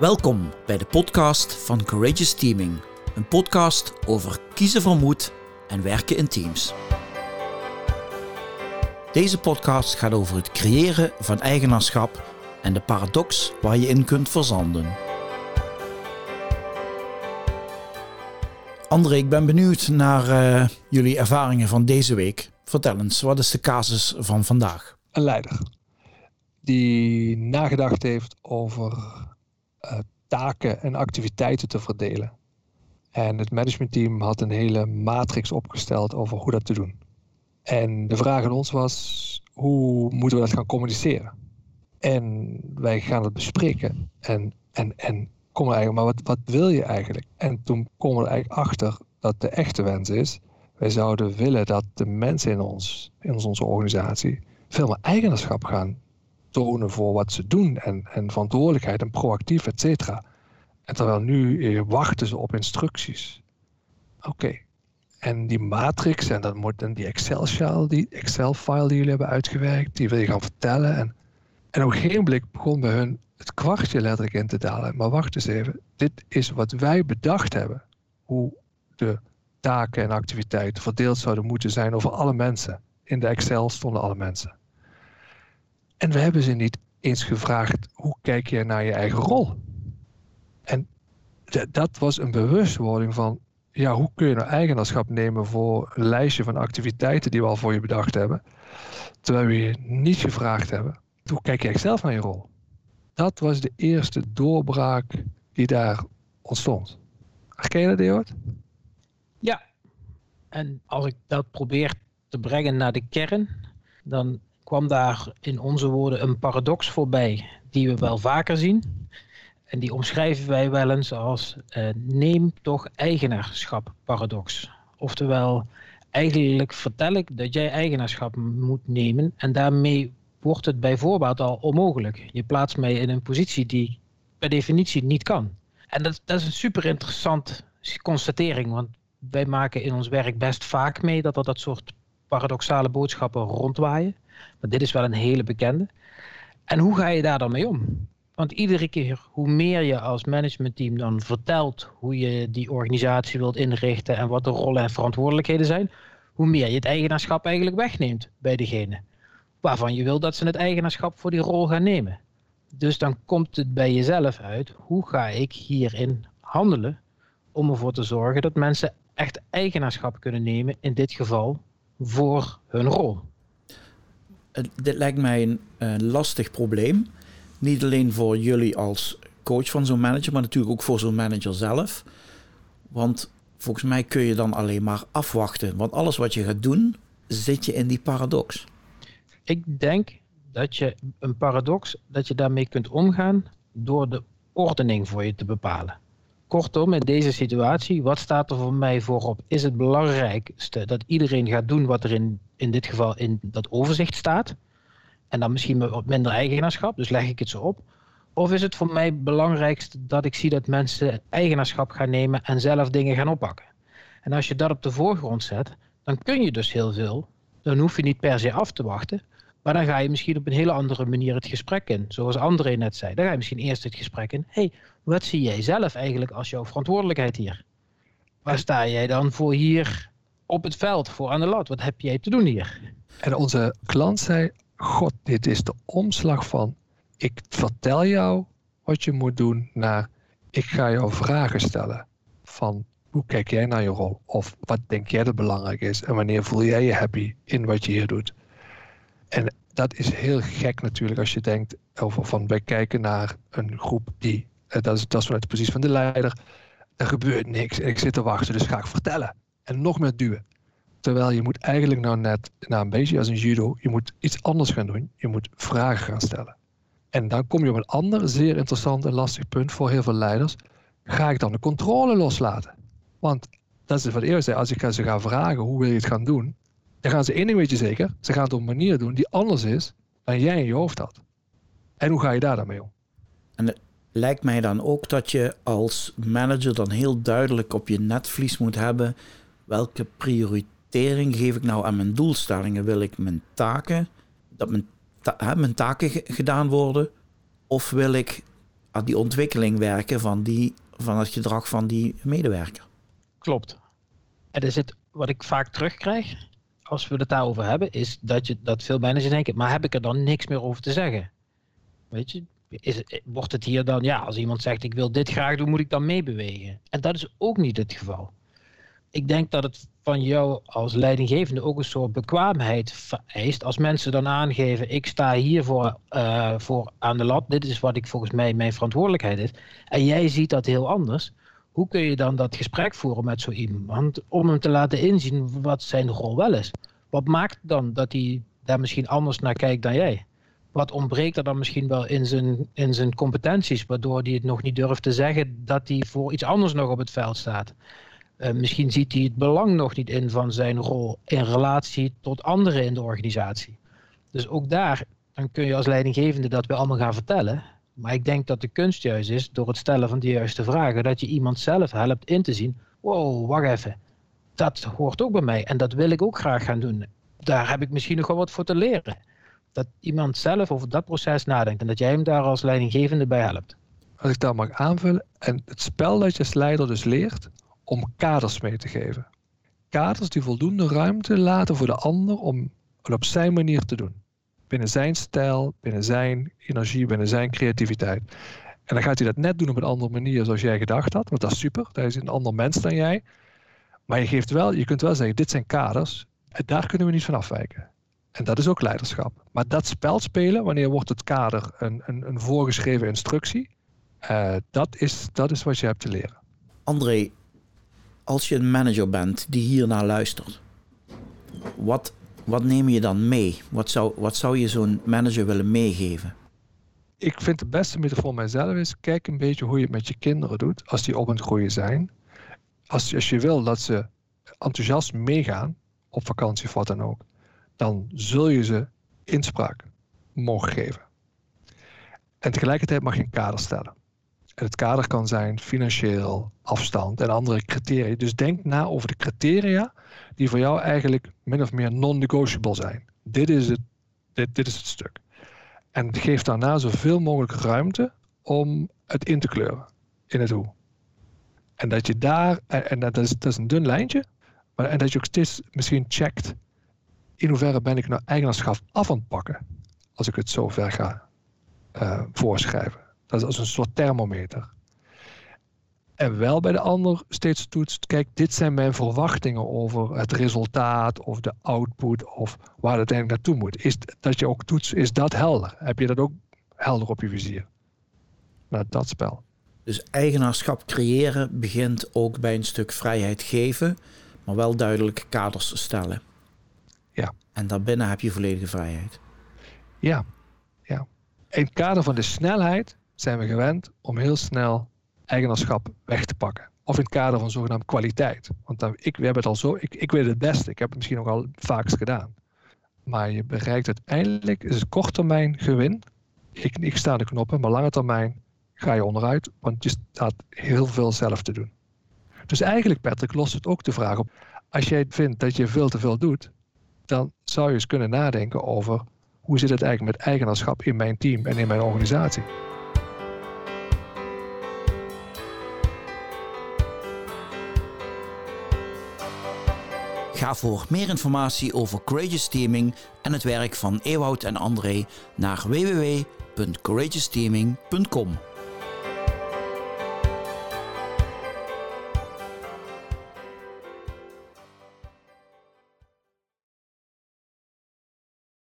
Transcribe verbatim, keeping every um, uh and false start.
Welkom bij de podcast van Courageous Teaming. Een podcast over kiezen voor moed en werken in teams. Deze podcast gaat over het creëren van eigenaarschap en de paradox waar je in kunt verzanden. André, ik ben benieuwd naar uh, jullie ervaringen van deze week. Vertel eens, wat is de casus van vandaag? Een leider die nagedacht heeft over uh, taken en activiteiten te verdelen. En het managementteam had een hele matrix opgesteld over hoe dat te doen. En de vraag aan ons was, hoe moeten we dat gaan communiceren? En wij gaan het bespreken en, en, en komen er eigenlijk, maar wat, wat wil je eigenlijk? En toen komen we er eigenlijk achter dat de echte wens is, wij zouden willen dat de mensen in ons, in onze organisatie, veel meer eigenaarschap gaan tonen voor wat ze doen en, en verantwoordelijkheid en proactief, et cetera. En terwijl nu wachten ze op instructies. Oké. Okay. En die matrix en, dat moet, en die Excel-file die, Excel file die jullie hebben uitgewerkt, die wil je gaan vertellen. En, en op geen blik begon bij hun het kwartje letterlijk in te dalen. Maar wacht eens even, dit is wat wij bedacht hebben. Hoe de taken en activiteiten verdeeld zouden moeten zijn over alle mensen. In de Excel stonden alle mensen. En we hebben ze niet eens gevraagd, hoe kijk je naar je eigen rol? En d- dat was een bewustwording van, ja, hoe kun je nou eigenaarschap nemen voor een lijstje van activiteiten die we al voor je bedacht hebben, terwijl we je niet gevraagd hebben, hoe kijk jij zelf naar je rol? Dat was de eerste doorbraak die daar ontstond. Herken je dat, Ewout? Ja, en als ik dat probeer te brengen naar de kern, dan kwam daar in onze woorden een paradox voorbij die we wel vaker zien. En die omschrijven wij wel eens als eh, neem toch eigenaarschap paradox. Oftewel, eigenlijk vertel ik dat jij eigenaarschap moet nemen en daarmee wordt het bij voorbaat al onmogelijk. Je plaatst mij in een positie die per definitie niet kan. En dat, dat is een super interessante constatering, want wij maken in ons werk best vaak mee dat er dat soort paradoxale boodschappen rondwaaien. Maar dit is wel een hele bekende. En hoe ga je daar dan mee om? Want iedere keer hoe meer je als managementteam dan vertelt hoe je die organisatie wilt inrichten en wat de rollen en verantwoordelijkheden zijn, hoe meer je het eigenaarschap eigenlijk wegneemt bij degene waarvan je wil dat ze het eigenaarschap voor die rol gaan nemen. Dus dan komt het bij jezelf uit, hoe ga ik hierin handelen om ervoor te zorgen dat mensen echt eigenaarschap kunnen nemen, in dit geval voor hun rol. Uh, dit lijkt mij een uh, lastig probleem. Niet alleen voor jullie als coach van zo'n manager, maar natuurlijk ook voor zo'n manager zelf. Want volgens mij kun je dan alleen maar afwachten. Want alles wat je gaat doen, zit je in die paradox. Ik denk dat je een paradox, dat je daarmee kunt omgaan door de ordening voor je te bepalen. Kortom, in deze situatie, wat staat er voor mij voorop? Is het belangrijkste dat iedereen gaat doen wat er in, in dit geval in dat overzicht staat? En dan misschien wat minder eigenaarschap, dus leg ik het zo op. Of is het voor mij het belangrijkste dat ik zie dat mensen eigenaarschap gaan nemen en zelf dingen gaan oppakken? En als je dat op de voorgrond zet, dan kun je dus heel veel. Dan hoef je niet per se af te wachten. Maar dan ga je misschien op een hele andere manier het gesprek in. Zoals André net zei, dan ga je misschien eerst het gesprek in. Hé, hey, wat zie jij zelf eigenlijk als jouw verantwoordelijkheid hier? Waar sta jij dan voor hier op het veld, voor aan de lat? Wat heb jij te doen hier? En onze klant zei, God, dit is de omslag van, ik vertel jou wat je moet doen, naar ik ga jou vragen stellen van, hoe kijk jij naar je rol? Of wat denk jij dat belangrijk is? En wanneer voel jij je happy in wat je hier doet? En dat is heel gek natuurlijk als je denkt over van, wij kijken naar een groep die, dat is, dat is vanuit de positie van de leider, er gebeurt niks en ik zit te wachten, dus ga ik vertellen en nog meer duwen. Terwijl je moet eigenlijk nou net, nou een beetje als een judo, je moet iets anders gaan doen. Je moet vragen gaan stellen. En dan kom je op een ander zeer interessant en lastig punt voor heel veel leiders. Ga ik dan de controle loslaten? Want dat is wat eerst zei, als ik ze ga vragen hoe wil je het gaan doen, dan gaan ze één ding weet je zeker, ze gaan het op een manier doen die anders is dan jij in je hoofd had. En hoe ga je daar dan mee om? En het lijkt mij dan ook dat je als manager dan heel duidelijk op je netvlies moet hebben welke prioriteit geef ik nou aan mijn doelstellingen? Wil ik mijn taken, dat mijn, ta- hè, mijn taken g- gedaan worden? Of wil ik aan die ontwikkeling werken van, die, van het gedrag van die medewerker. Klopt. En is het, wat ik vaak terugkrijg, als we het daarover hebben, is dat, je, dat veel managers denken, maar heb ik er dan niks meer over te zeggen? Weet je, is, wordt het hier dan, ja, als iemand zegt ik wil dit graag doen, moet ik dan meebewegen? En dat is ook niet het geval. Ik denk dat het van jou als leidinggevende ook een soort bekwaamheid vereist. Als mensen dan aangeven, ik sta hiervoor uh, voor aan de lat. Dit is wat ik volgens mij mijn verantwoordelijkheid is. En jij ziet dat heel anders. Hoe kun je dan dat gesprek voeren met zo iemand om hem te laten inzien wat zijn rol wel is? Wat maakt dan dat hij daar misschien anders naar kijkt dan jij? Wat ontbreekt er dan misschien wel in zijn, in zijn competenties, waardoor hij het nog niet durft te zeggen dat hij voor iets anders nog op het veld staat? Uh, misschien ziet hij het belang nog niet in van zijn rol in relatie tot anderen in de organisatie. Dus ook daar, dan kun je als leidinggevende dat we allemaal gaan vertellen. Maar ik denk dat de kunst juist is, door het stellen van de juiste vragen, dat je iemand zelf helpt in te zien, wow, wacht even, dat hoort ook bij mij en dat wil ik ook graag gaan doen. Daar heb ik misschien nog wel wat voor te leren. Dat iemand zelf over dat proces nadenkt en dat jij hem daar als leidinggevende bij helpt. Als ik dat mag aanvullen, en het spel dat je als leider dus leert, om kaders mee te geven. Kaders die voldoende ruimte laten voor de ander om het op zijn manier te doen. Binnen zijn stijl, binnen zijn energie, binnen zijn creativiteit. En dan gaat hij dat net doen op een andere manier zoals jij gedacht had. Want dat is super, dat is een ander mens dan jij. Maar je geeft wel, je kunt wel zeggen, dit zijn kaders. En daar kunnen we niet van afwijken. En dat is ook leiderschap. Maar dat spel spelen, wanneer wordt het kader een, een, een voorgeschreven instructie. Uh, dat is, dat is wat je hebt te leren. André, als je een manager bent die hiernaar luistert, wat, wat neem je dan mee? Wat zou, wat zou je zo'n manager willen meegeven? Ik vind de beste metafoor voor mijzelf is, kijk een beetje hoe je het met je kinderen doet als die op het groeien zijn. Als, als je wil dat ze enthousiast meegaan op vakantie of wat dan ook, dan zul je ze inspraak mogen geven. En tegelijkertijd mag je een kader stellen. En het kader kan zijn financieel, afstand en andere criteria. Dus denk na over de criteria die voor jou eigenlijk min of meer non-negotiable zijn. Dit is het, dit, dit is het stuk. En geef daarna zoveel mogelijk ruimte om het in te kleuren in het hoe. En dat je daar, en, en dat, is, dat is een dun lijntje, maar en dat je ook steeds misschien checkt in hoeverre ben ik nou eigenaarschap af aan het pakken als ik het zo ver ga uh, voorschrijven. Dat is als een soort thermometer. En wel bij de ander steeds toetst, kijk, dit zijn mijn verwachtingen over het resultaat of de output of waar het uiteindelijk naartoe moet. Is dat je ook toetst, is dat helder? Heb je dat ook helder op je vizier? Nou, dat spel. Dus eigenaarschap creëren begint ook bij een stuk vrijheid geven, maar wel duidelijke kaders stellen. Ja. En daarbinnen heb je volledige vrijheid. Ja, ja. In het kader van de snelheid zijn we gewend om heel snel eigenaarschap weg te pakken. Of in het kader van zogenaamde kwaliteit. Want dan, ik, we hebben het al zo, ik, ik weet het beste. Ik heb het misschien ook al vaakst gedaan. Maar je bereikt uiteindelijk, is het korttermijn gewin. Ik, ik sta aan de knoppen, maar lange termijn ga je onderuit. Want je staat heel veel zelf te doen. Dus eigenlijk, Patrick, lost het ook de vraag op. Als jij vindt dat je veel te veel doet, dan zou je eens kunnen nadenken over hoe zit het eigenlijk met eigenaarschap in mijn team en in mijn organisatie. Ga voor meer informatie over Courageous Teaming en het werk van Ewout en André naar w w w punt courageous teaming punt com.